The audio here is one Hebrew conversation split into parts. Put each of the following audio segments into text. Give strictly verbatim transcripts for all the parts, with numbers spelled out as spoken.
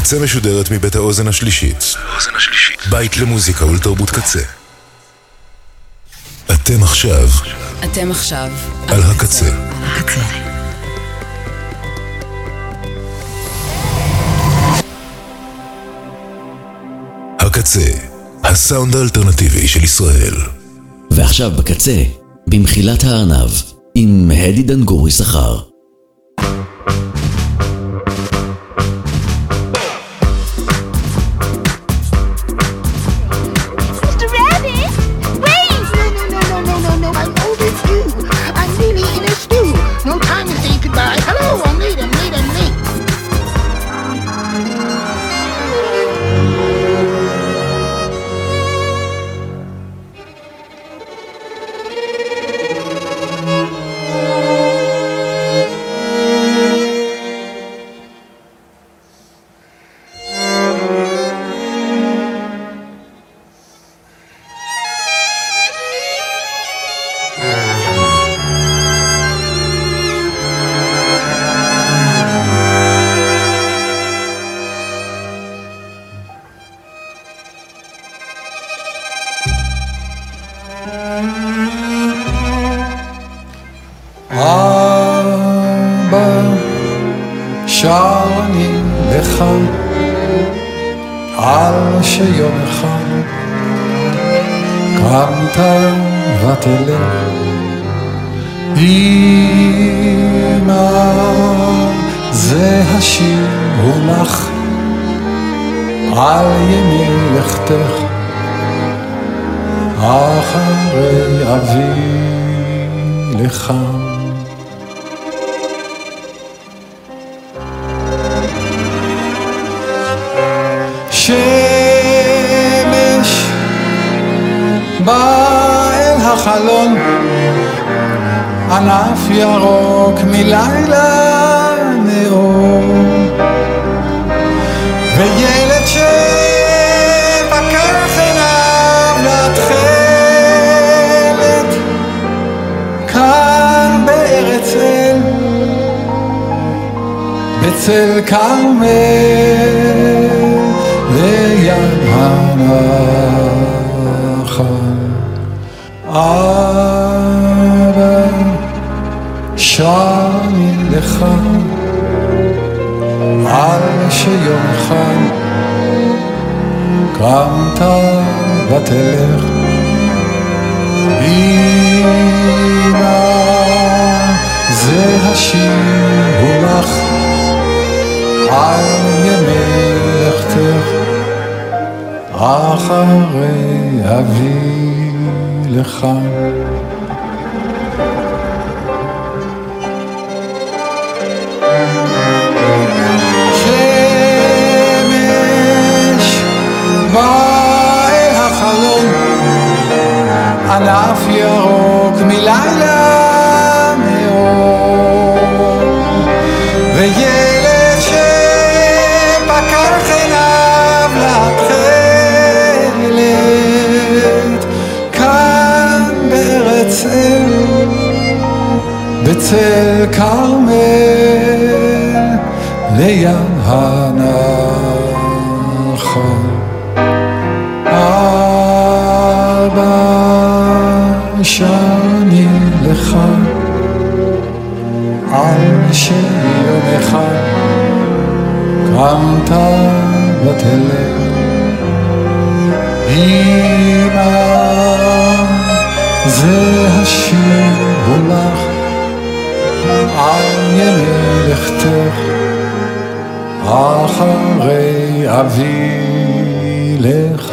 קצה משודרת מבית האוזן השלישית. האוזן השלישית. בית למוזיקה ולתרבות קצה. אתם עכשיו. אתם עכשיו. על הקצה. הקצה. הקצה. הסאונד האלטרנטיבי של ישראל. ועכשיו בקצה, במחילת הארנב, עם הדי דנגורי שחר. אצל כרמל ליד הנחל אבא שר לך על שיום אחד קמת ותלך אמא זה השיר לך על ימי לכתך, אחרי אבי לך. שמש בא אל החלום, ענף ירוק מלילה מאור, ויהיה בצל כרמל ליד הנחל ארבע שנים לך על שיומך קמת ותלך אמא זה השיר הולך על ימי לכתך אחרי אבי לך.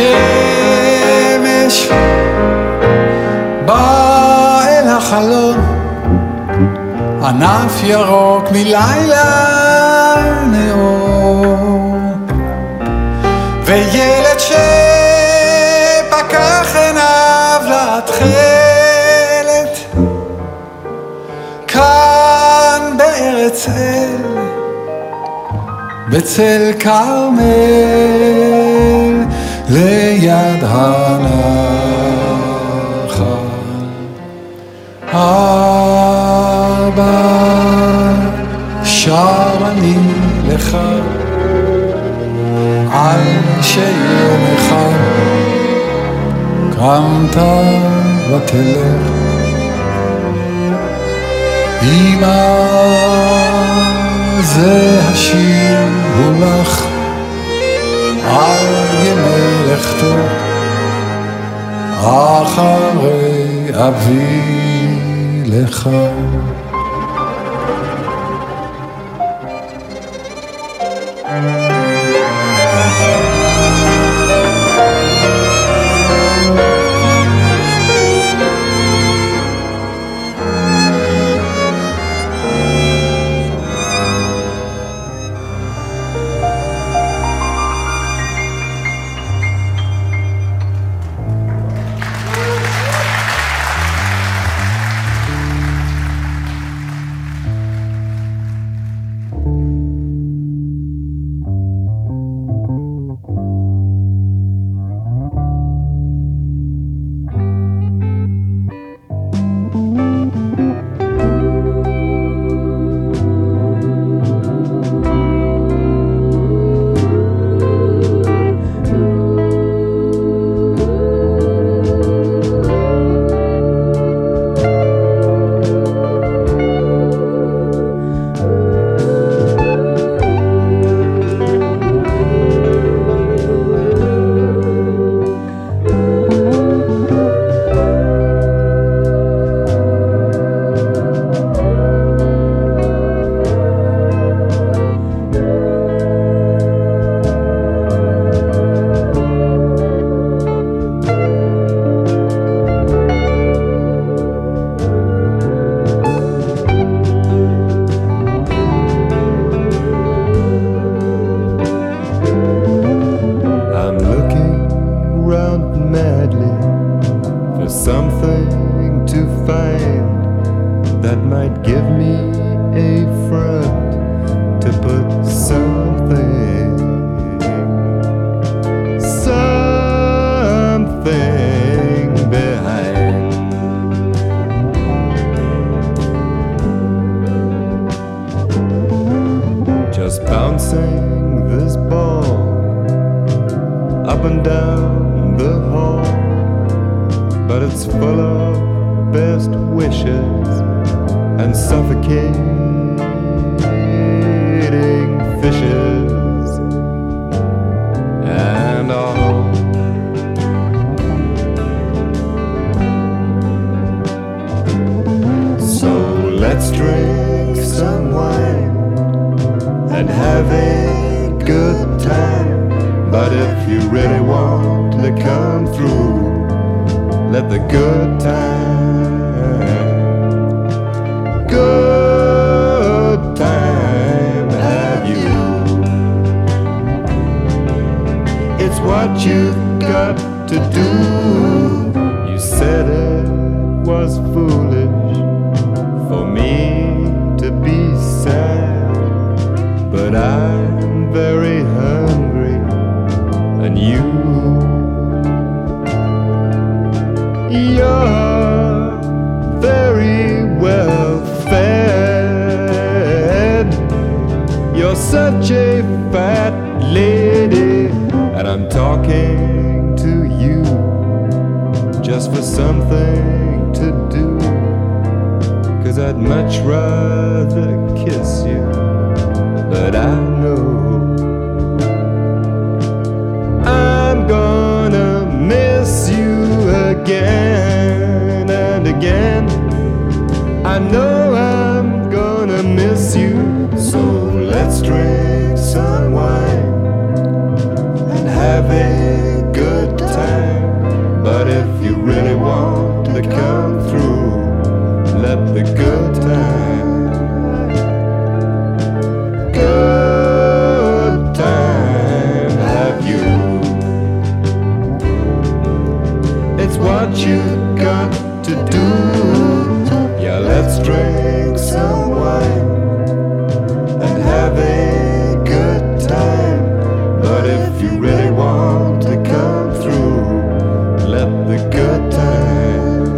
השמש בא אל החלון, ענף ירוק מלילה נאור, וילד שפקח עיניו להתחלת, כאן בארץ אל בצל כרמל ליד הנחל. אבא, שר אני לך על שיום אחד קמת ותלך. אמא, זה השיר הולך על ימי לכתו אחרי אבי לך. Have a good what you got to do. Yeah, let's drink some wine and have a good time. But if you really want to come through, let the good time,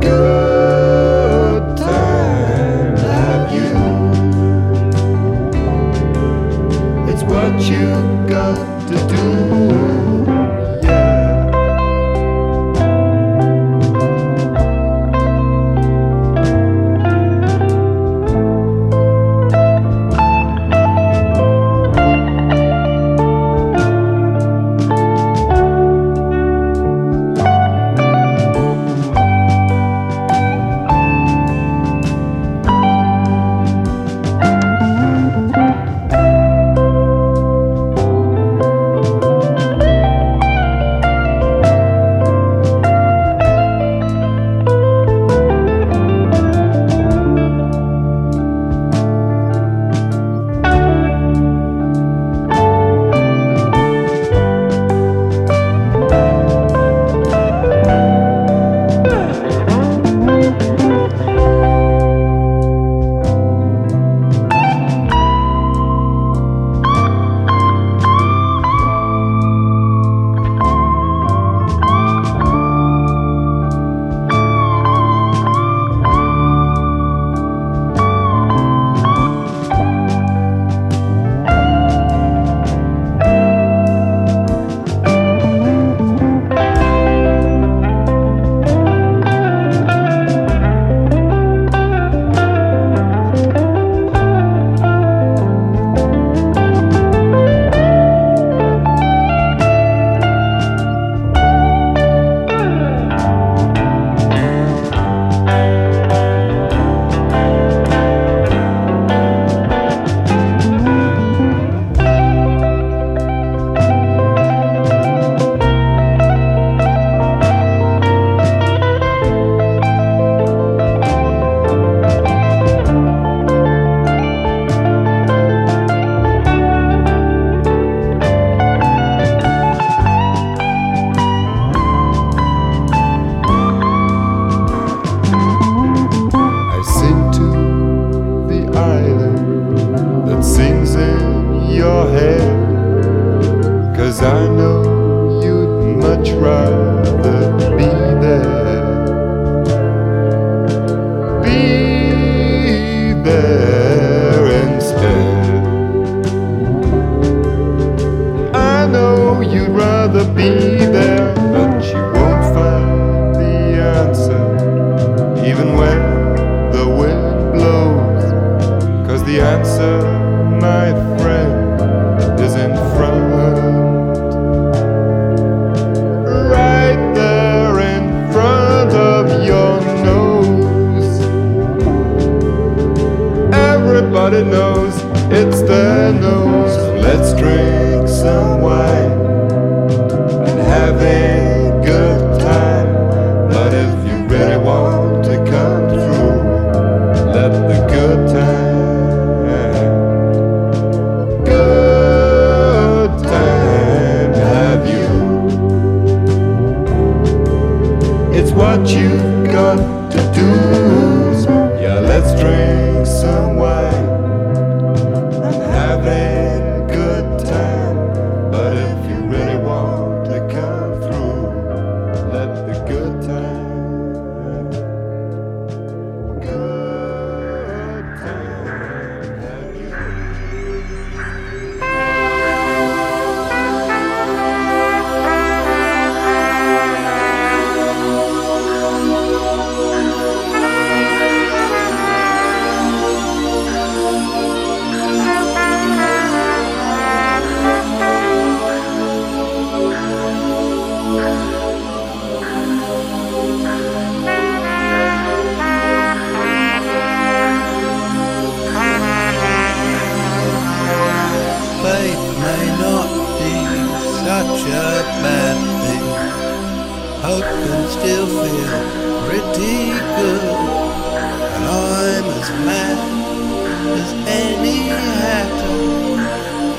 good time have you. It's what you got to do.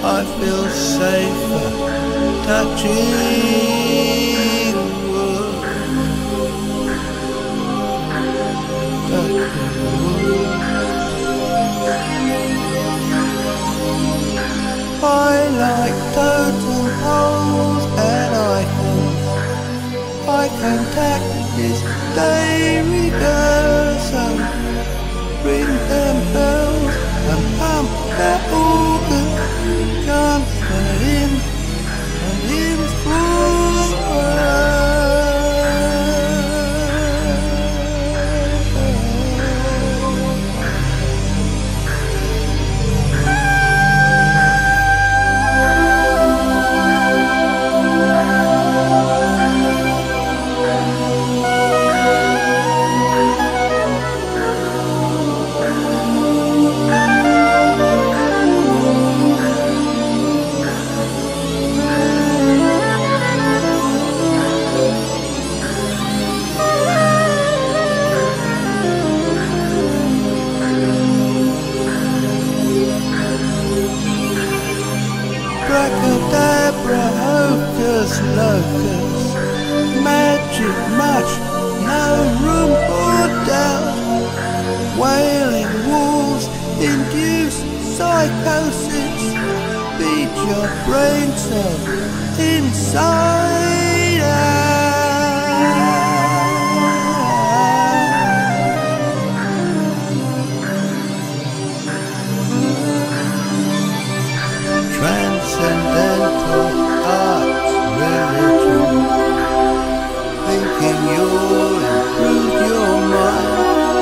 I feel safer touching I like total holes, and I hope I contact this day rehearsal. Ring them bells and pump that organ. Jump and in and in Bracadabra, hocus, locus, magic much, no room for doubt. Wailing walls induce psychosis. Beat your brain cell inside out. Trans Transcendental arts, religion, thinking you'll improve your mind,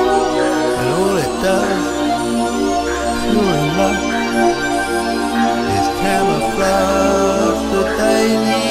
and all it does, pure and love, is camouflage the daily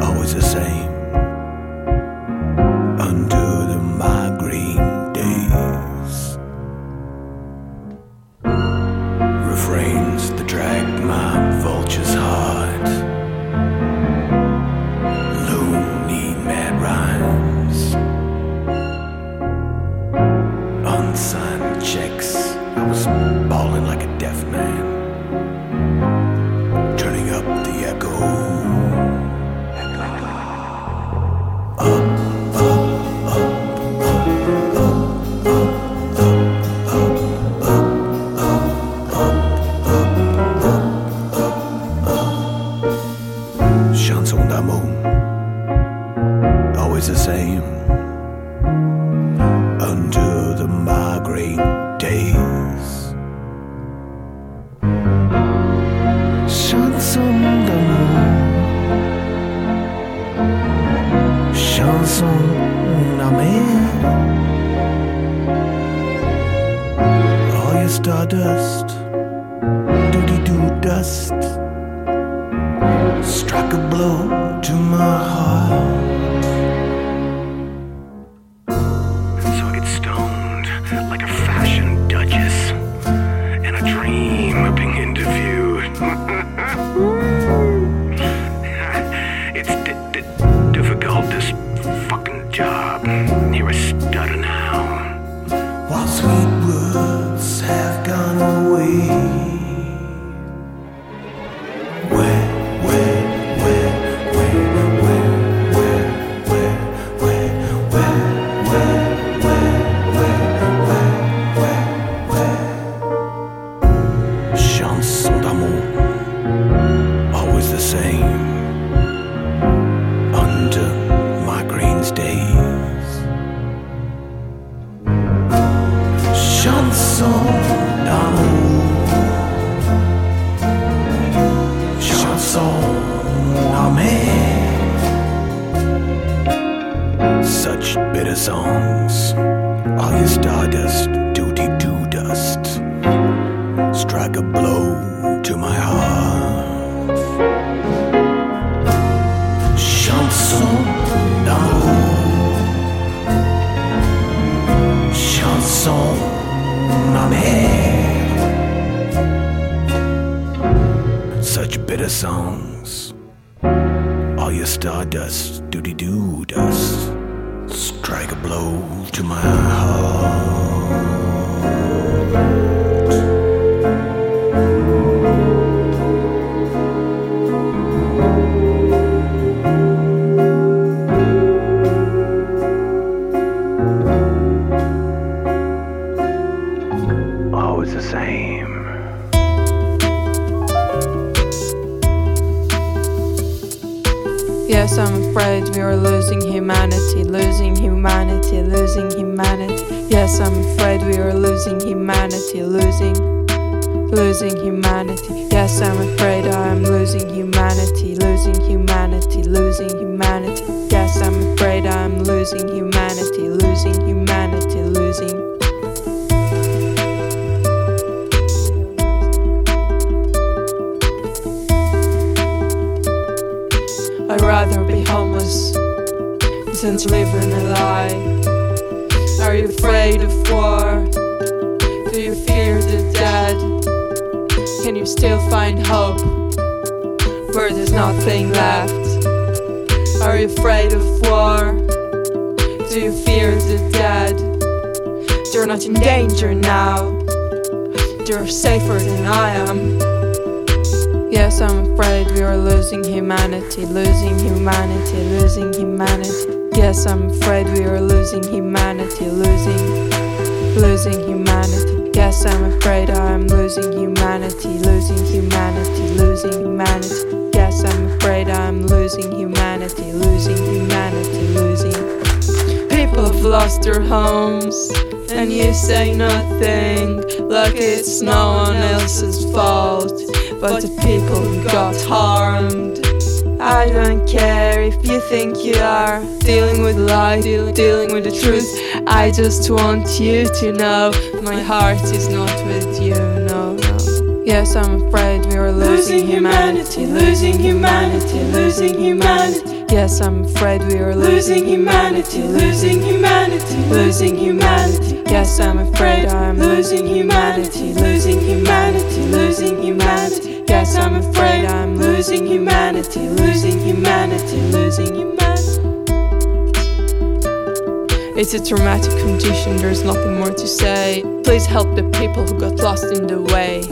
always the same under the migraine. didn't sign the checks. I was bawling like a deaf man, turning up the echo. Up, up, up, up, up, up, up, up, up, up, up, up. Chanson d'amour, always the same. Under the migraine days, chanson d'amour, chanson d'amour. All your stardust, doody-doo dust, struck a blow to my heart. Yes, I'm afraid we are losing humanity, losing humanity, losing humanity. Yes, I'm afraid we are losing humanity, losing, losing humanity. Yes, I'm afraid I am losing humanity, losing humanity, losing humanity. Yes, I'm afraid I am losing humanity, losing humanity, losing. I'd rather be homeless than to live in a lie. Are you afraid of war? Do you fear the dead? Can you still find hope where there's nothing left? Are you afraid of war? Do you fear the dead? They're not in danger now. They're safer than I am. Yes, I'm afraid we are losing humanity, losing humanity, losing humanity. Yes, I'm afraid we are losing humanity, losing, losing humanity. Yes, I'm afraid I am losing humanity, losing humanity, losing humanity. Yes, I'm afraid I am losing humanity, losing humanity, losing. People have lost their homes, and you say nothing, like it's no one else's fault. But the people who got harmed, I don't care if you think you are dealing with lies, deal, dealing with the truth. I just want you to know my heart is not with you, no, no. Yes, I'm afraid we are losing, losing humanity, losing humanity, losing humanity. Yes, I'm afraid we are losing humanity, losing humanity, losing humanity. Yes, I'm afraid I'm losing humanity, losing humanity, losing humanity. Yes, I'm afraid I'm losing humanity, losing humanity, losing humanity. It's a traumatic condition, there's nothing more to say. Please help the people who got lost in the way.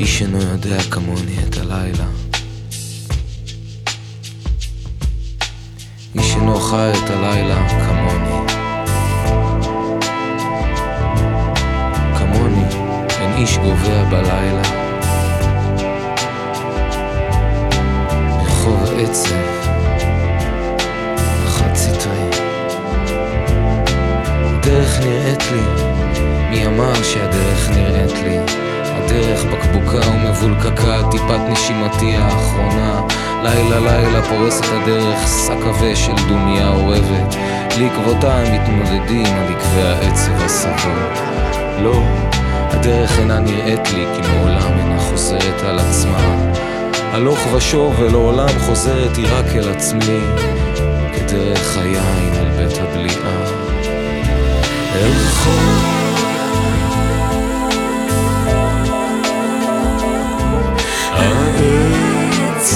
איש אינו יודע כמוני את הלילה, איש אינו חי את הלילה כמוני. כמוני אין איש גובע בלילה רחוב עצב אחת סטרי. הדרך נראית לי, מי אמר שהדרך נראית לי? דרך בקבוקה ומבולקקה, טיפת נשימתי האחרונה. לילה לילה פורסת הדרך, סקווה של דומיה אוהבת. לעקבותה מתמודדים על עקבי העצב הסבור. לא, הדרך אינה נראית לי, כי מעולם אינה חוזרת על עצמה. הלוך ושוב ולעולם חוזרת היא רק אל עצמי, כדרך היין על בית הבליעה. אל חור It's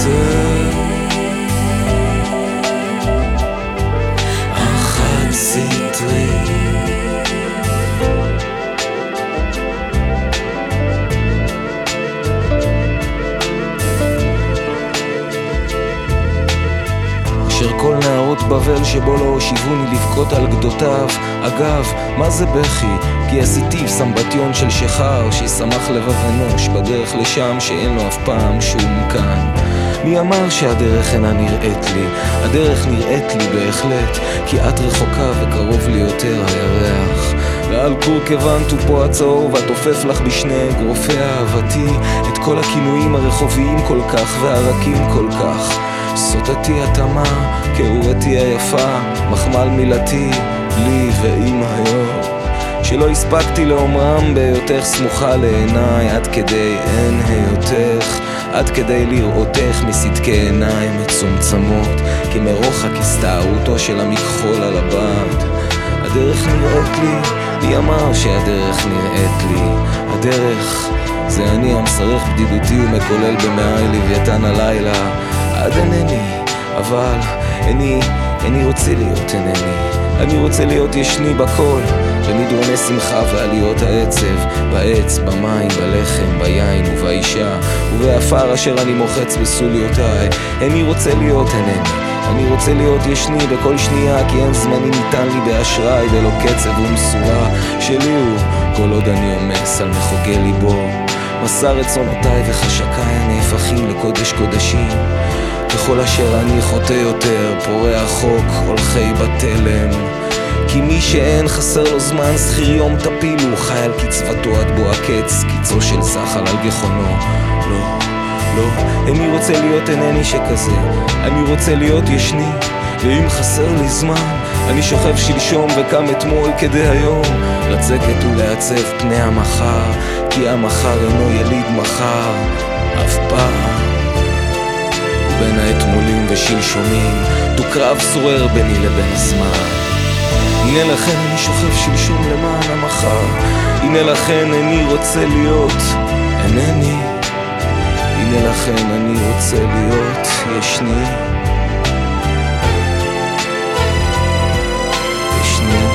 בבל שבו לא הושיבוני לבכות על גדותיו. אגב, מה זה בכי? כי עשיתי סמבטיון של שחר שישמח לבב אנוש בדרך לשם שאין לו אף פעם שום כאן. מי אמר שהדרך אינה נראית לי? הדרך נראית לי בהחלט, כי את רחוקה וקרוב לי יותר הירח. ועל קורקוון תופו הצהור והתופף לך בשני אגרופי אהבתי את כל הכינויים הרחוביים כל כך והרקים כל כך. סודתי התאמה, כאורתי היפה, מחמל מילתי, לי ועם היום שלא הספקתי לאומרם בהיותך סמוכה לעיניי עד כדי אין היותך, עד כדי לראותך מסדקי עיניים מצומצמות כמרוחק הסתערותו של המכחול על הבד. הדרך נראית לי, מי אמר שהדרך נראית לי? הדרך זה אני המסרך בדידותי ומקולל במאי לוויתן הלילה עד אינני, אבל איני, איני רוצה להיות אינני. אני רוצה להיות ישני בכל במדרוני שמחה ועליות העצב, בעץ, במים, בלחם, ביין ובאישה ובאפר אשר אני מוחץ בסוליותיי. איני רוצה להיות אינני, אני רוצה להיות ישני בכל שנייה, כי אין זמני ניתן לי באשראי ולא קצב ומסורה שלי הוא כל עוד אני עומס על מחוגי ליבו. מסע רצונותיי וחשקיי הנהפכים לקודש קודשים בכל אשר אני חוטא יותר, פורע חוק, הולכי בתלם. כי מי שאין חסר לו זמן, שכיר יום תפילו, חי על קצבתו עד בו הקץ, קיצו של שחל על גחונו. לא, לא, איני רוצה להיות אינני שכזה, אני רוצה להיות ישני, ואם חסר לי זמן, אני שוכב שלשום וקם אתמול כדי היום, לצקת ולעצב פני המחר, כי המחר אינו יליד מחר, אף פעם. בין האתמולים ושלשומים דו-קרב סורר ביני לבין הזמן. הנה לכן אני שוכב שלשום למען המחר, הנה לכן אני רוצה להיות אינני, הנה לכן אני רוצה להיות ישני, ישני.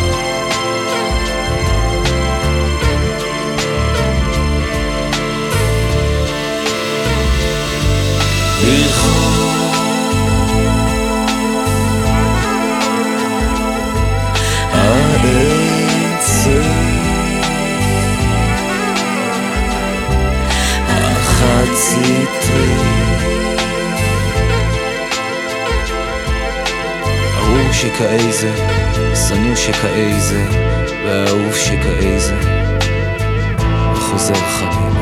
ציטרי אהוב שכאיזה, סנו שכאיזה, ואהוב שכאיזה, וחוזר חלילה.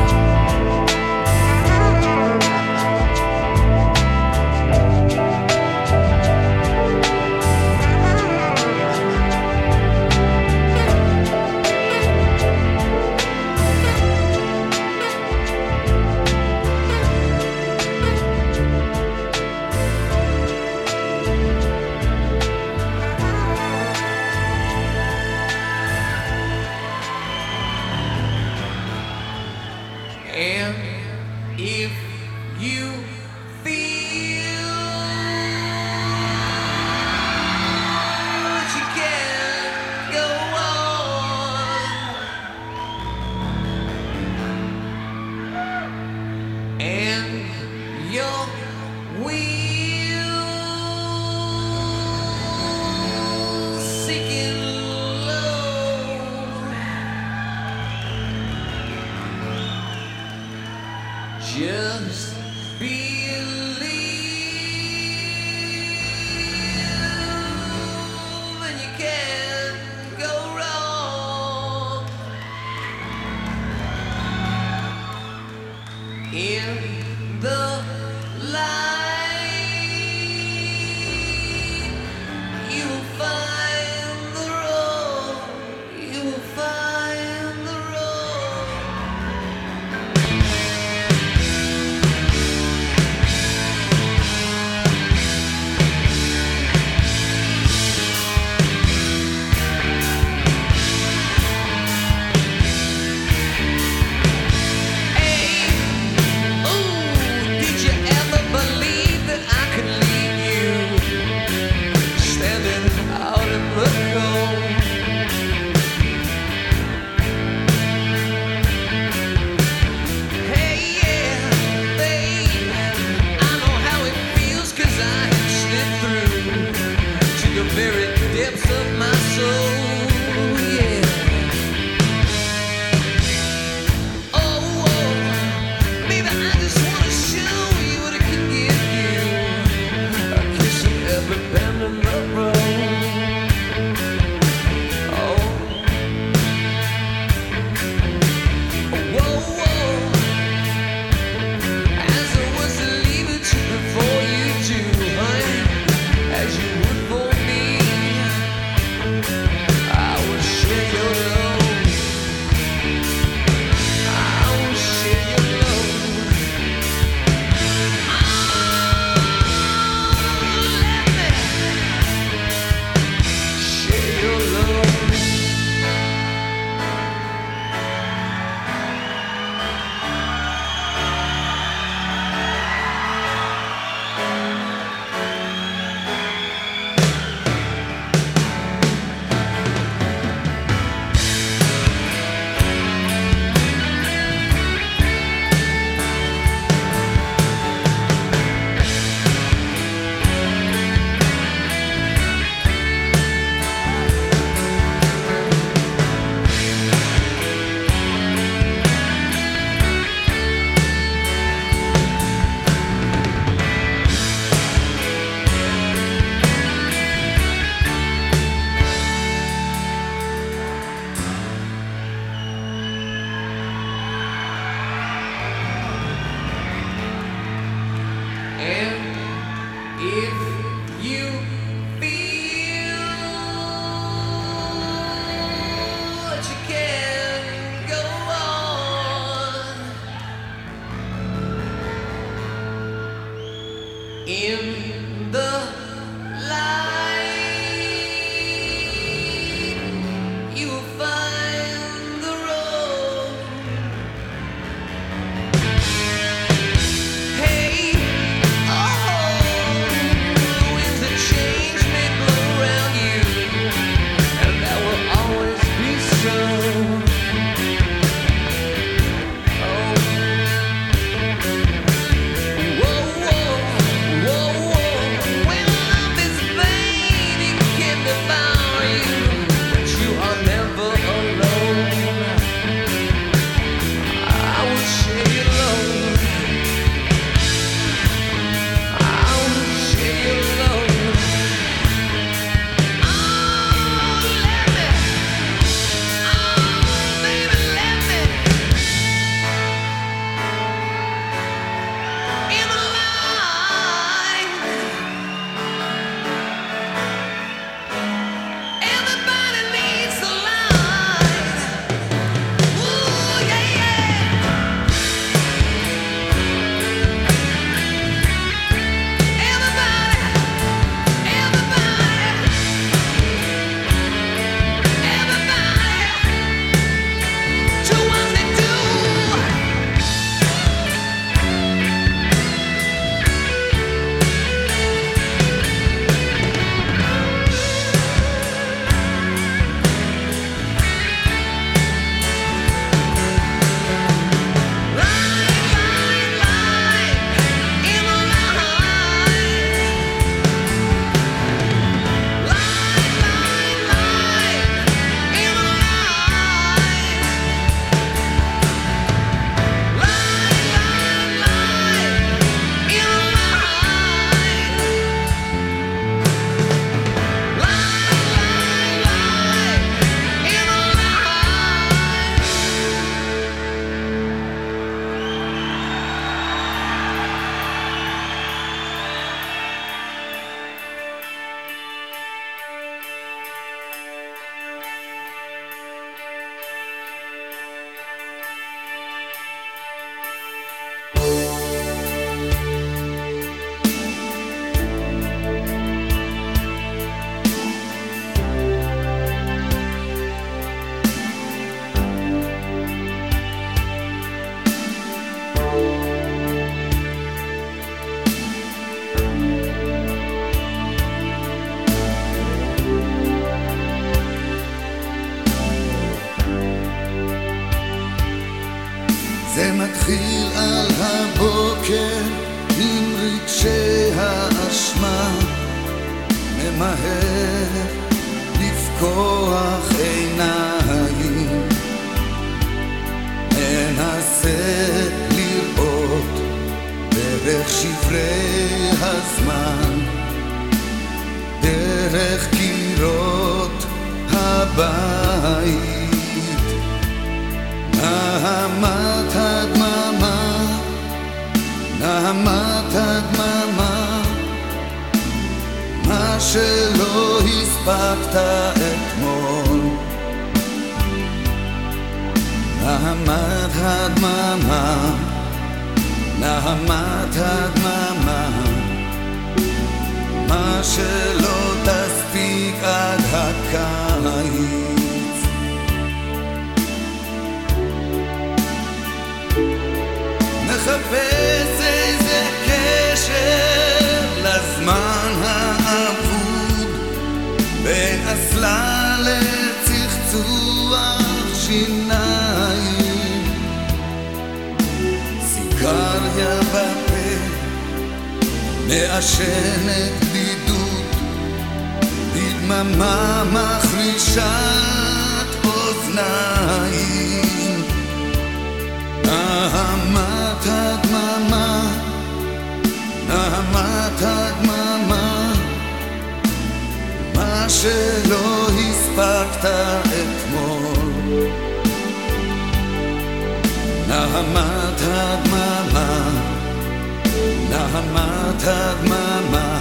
Just believe and you can't go wrong in the light. depths of my soul. בכוח עיניים מנסה לראות דרך שברי הזמן, דרך קירות הבית. נעמת הדממה, נעמת הדממה, מה שלא הספקת אתמול. נעמת הדממה, נעמת הדממה, מה שלא תספיק עד הקיץ. נחפש איזה קשר לזמן האבוד, בין אסלה לצחצוח שיניים, סיגריה בפה מעשנת בדידות, בדממה מחרישת אוזניים. נעמת הדממה, נעמת הדממה, מה שלא הספקת אתמול. נעמת הדממה, נעמת הדממה,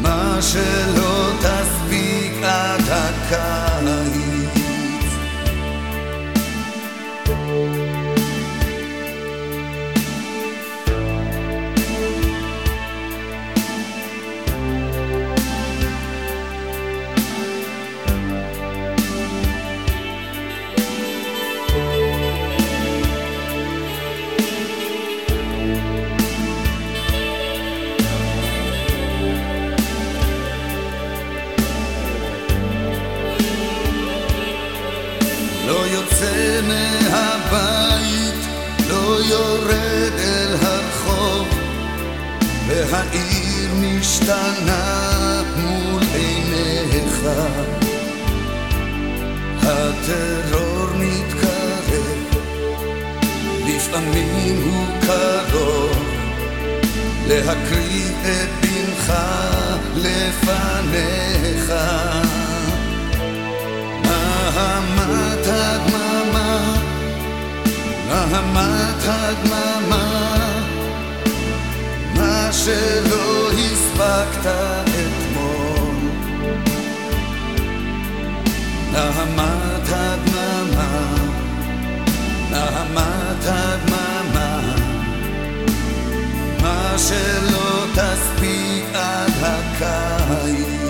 מה שלא תספיק עד הקיץ. לא יוצא מהבית, לא יורד אל הרחוב, והעיר משתנה מול עיניך. הטרור מתקרב, לפעמים הוא קרוב, להקריב את בנך לפניך. נעמת הדממה, נעמת הדממה, מה שלא הספקת אתמול. נעמת הדממה, נעמת הדממה, מה שלא תספיק עד הקיץ.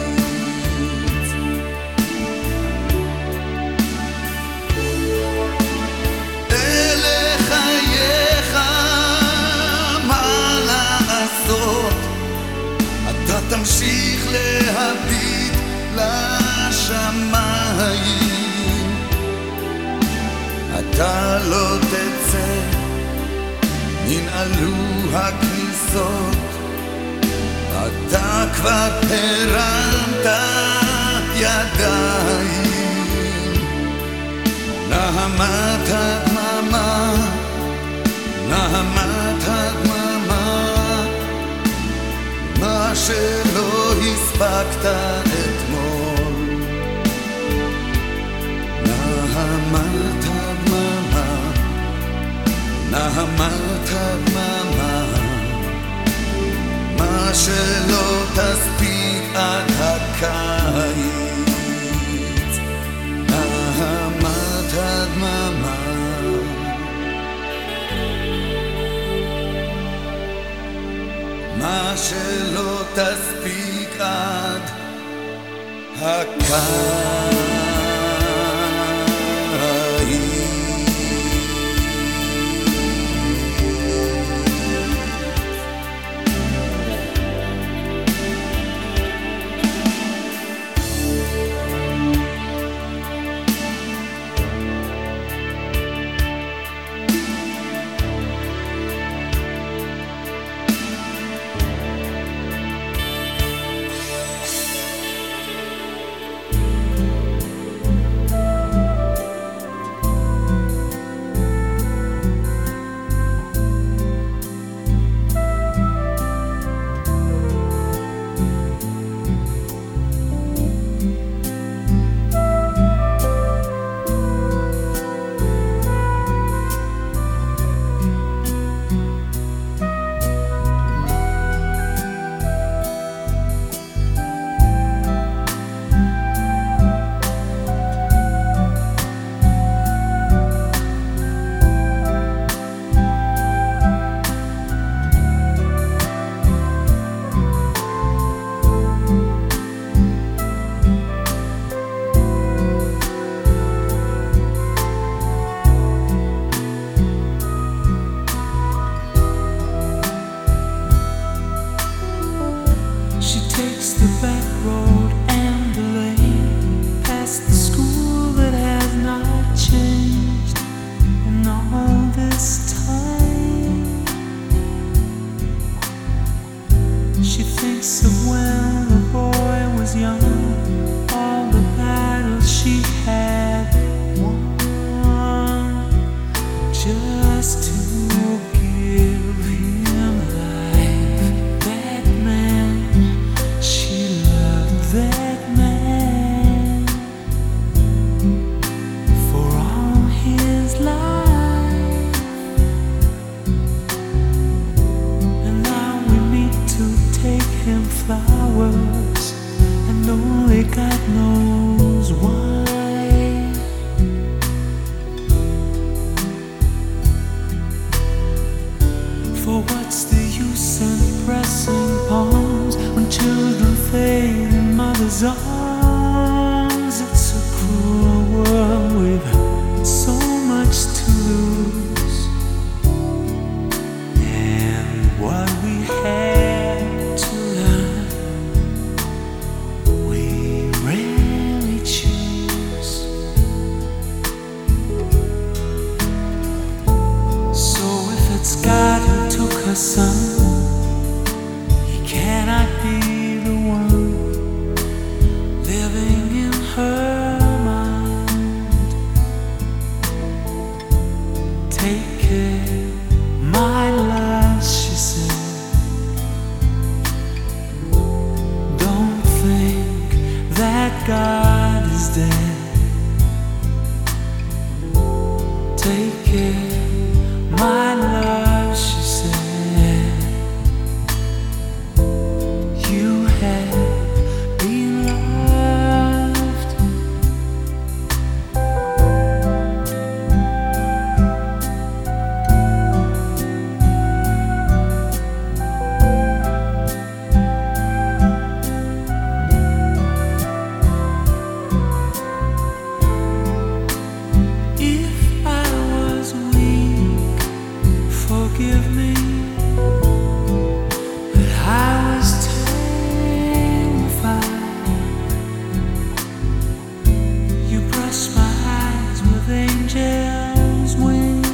תמשיך להביט לשמיים, אתה לא תצא, ננעלו הכניסות, אתה כבר הרמת ידיים. נעמת הדממה, נעמת הדממה, מה שלא הספקת אתמול. נעמת הדממה, נעמת הדממה, מה שלא תספיק עד הקיץ. נעמת הדממה. מה שלא תספיק עד הקיץ. us, and only God knows why. For what's the use in pressing palms when children fade in mother's arms? It's a cruel world, we've so much to lose, and what we have the sun, he cannot be the one living in her mind. Take it, my love, she said. Don't think that God is dead. Take it, my love. Forgive me, but I was terrified. You brushed my eyes with angels' wings,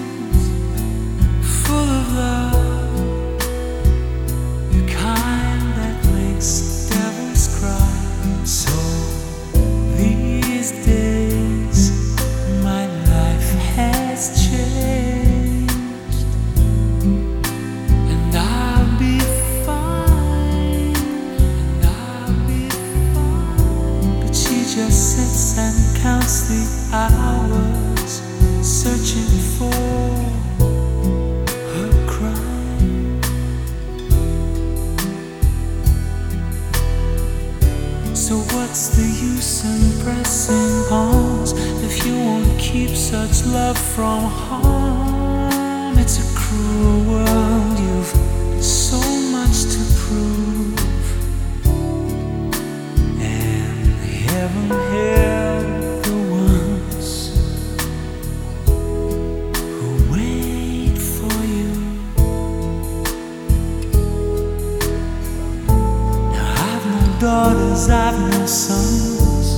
full of love, the kind that makes devils cry. So these days, my life has changed. And counts the hours, searching for her crime. So what's the use in pressing palms if you won't keep such love from harm? It's a cruel world, you've so much to prove, and heaven here daughters, I've no sons.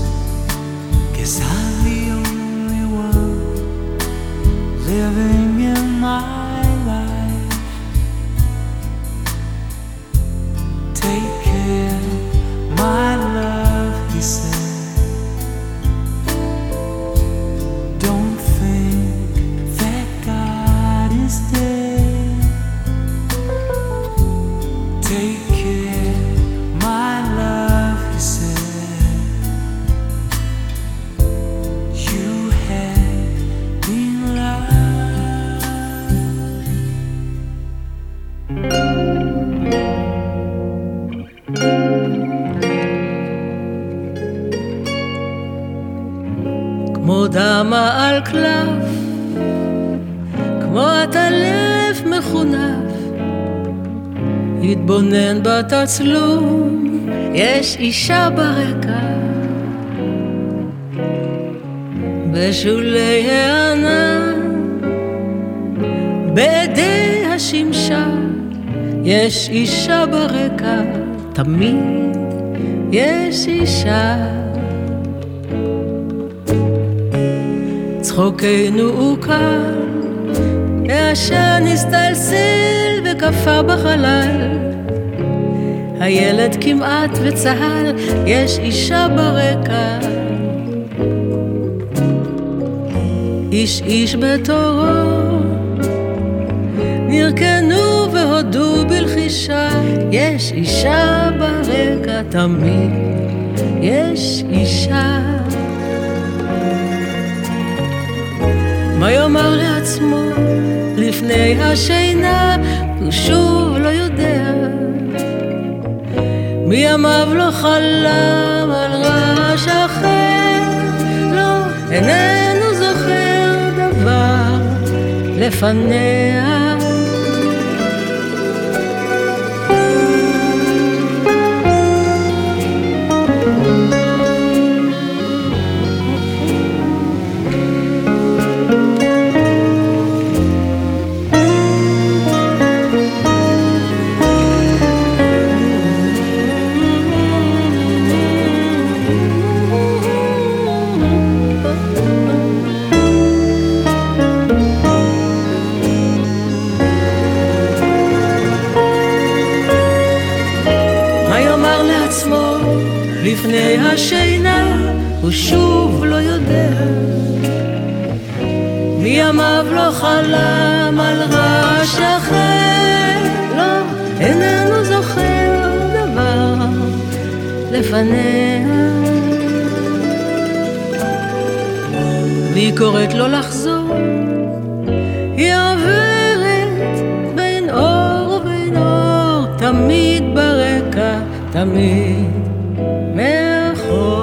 Guess I'm the only one living in my life. Take care, my love, he said. Don't think that God is dead. Take כמו דמה על כלף, כמו הטלף מחונף, התבונן בתצלום, יש אישה ברקע, בשולי הענן, בעדי השמשה, יש אישה ברקע, תמיד יש אישה. צחוקנו הוא קל, העשן הסתלסל וקפא בחלל, הילד כמעט וצהל, יש אישה ברקע. איש איש בתורו, נרקנו והודו בלחישה, יש אישה ברקע, תמיד יש אישה. מה יאמר לעצמו לפני השינה, הוא שוב לא יודע, מימיו לא חלם על רעש אחר, לא, איננו זוכר דבר לפניה. לפני השינה הוא שוב לא יודע, מימיו לא חלם על רעש אחר, לא, איננו זוכר דבר לפניה. והיא קוראת לו לחזור, היא עוברת בין אור ובין אור, תמיד ברקע, תמיד מאחור.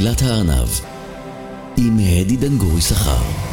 מקהילת הארנב עם הדי דנגורי שחר.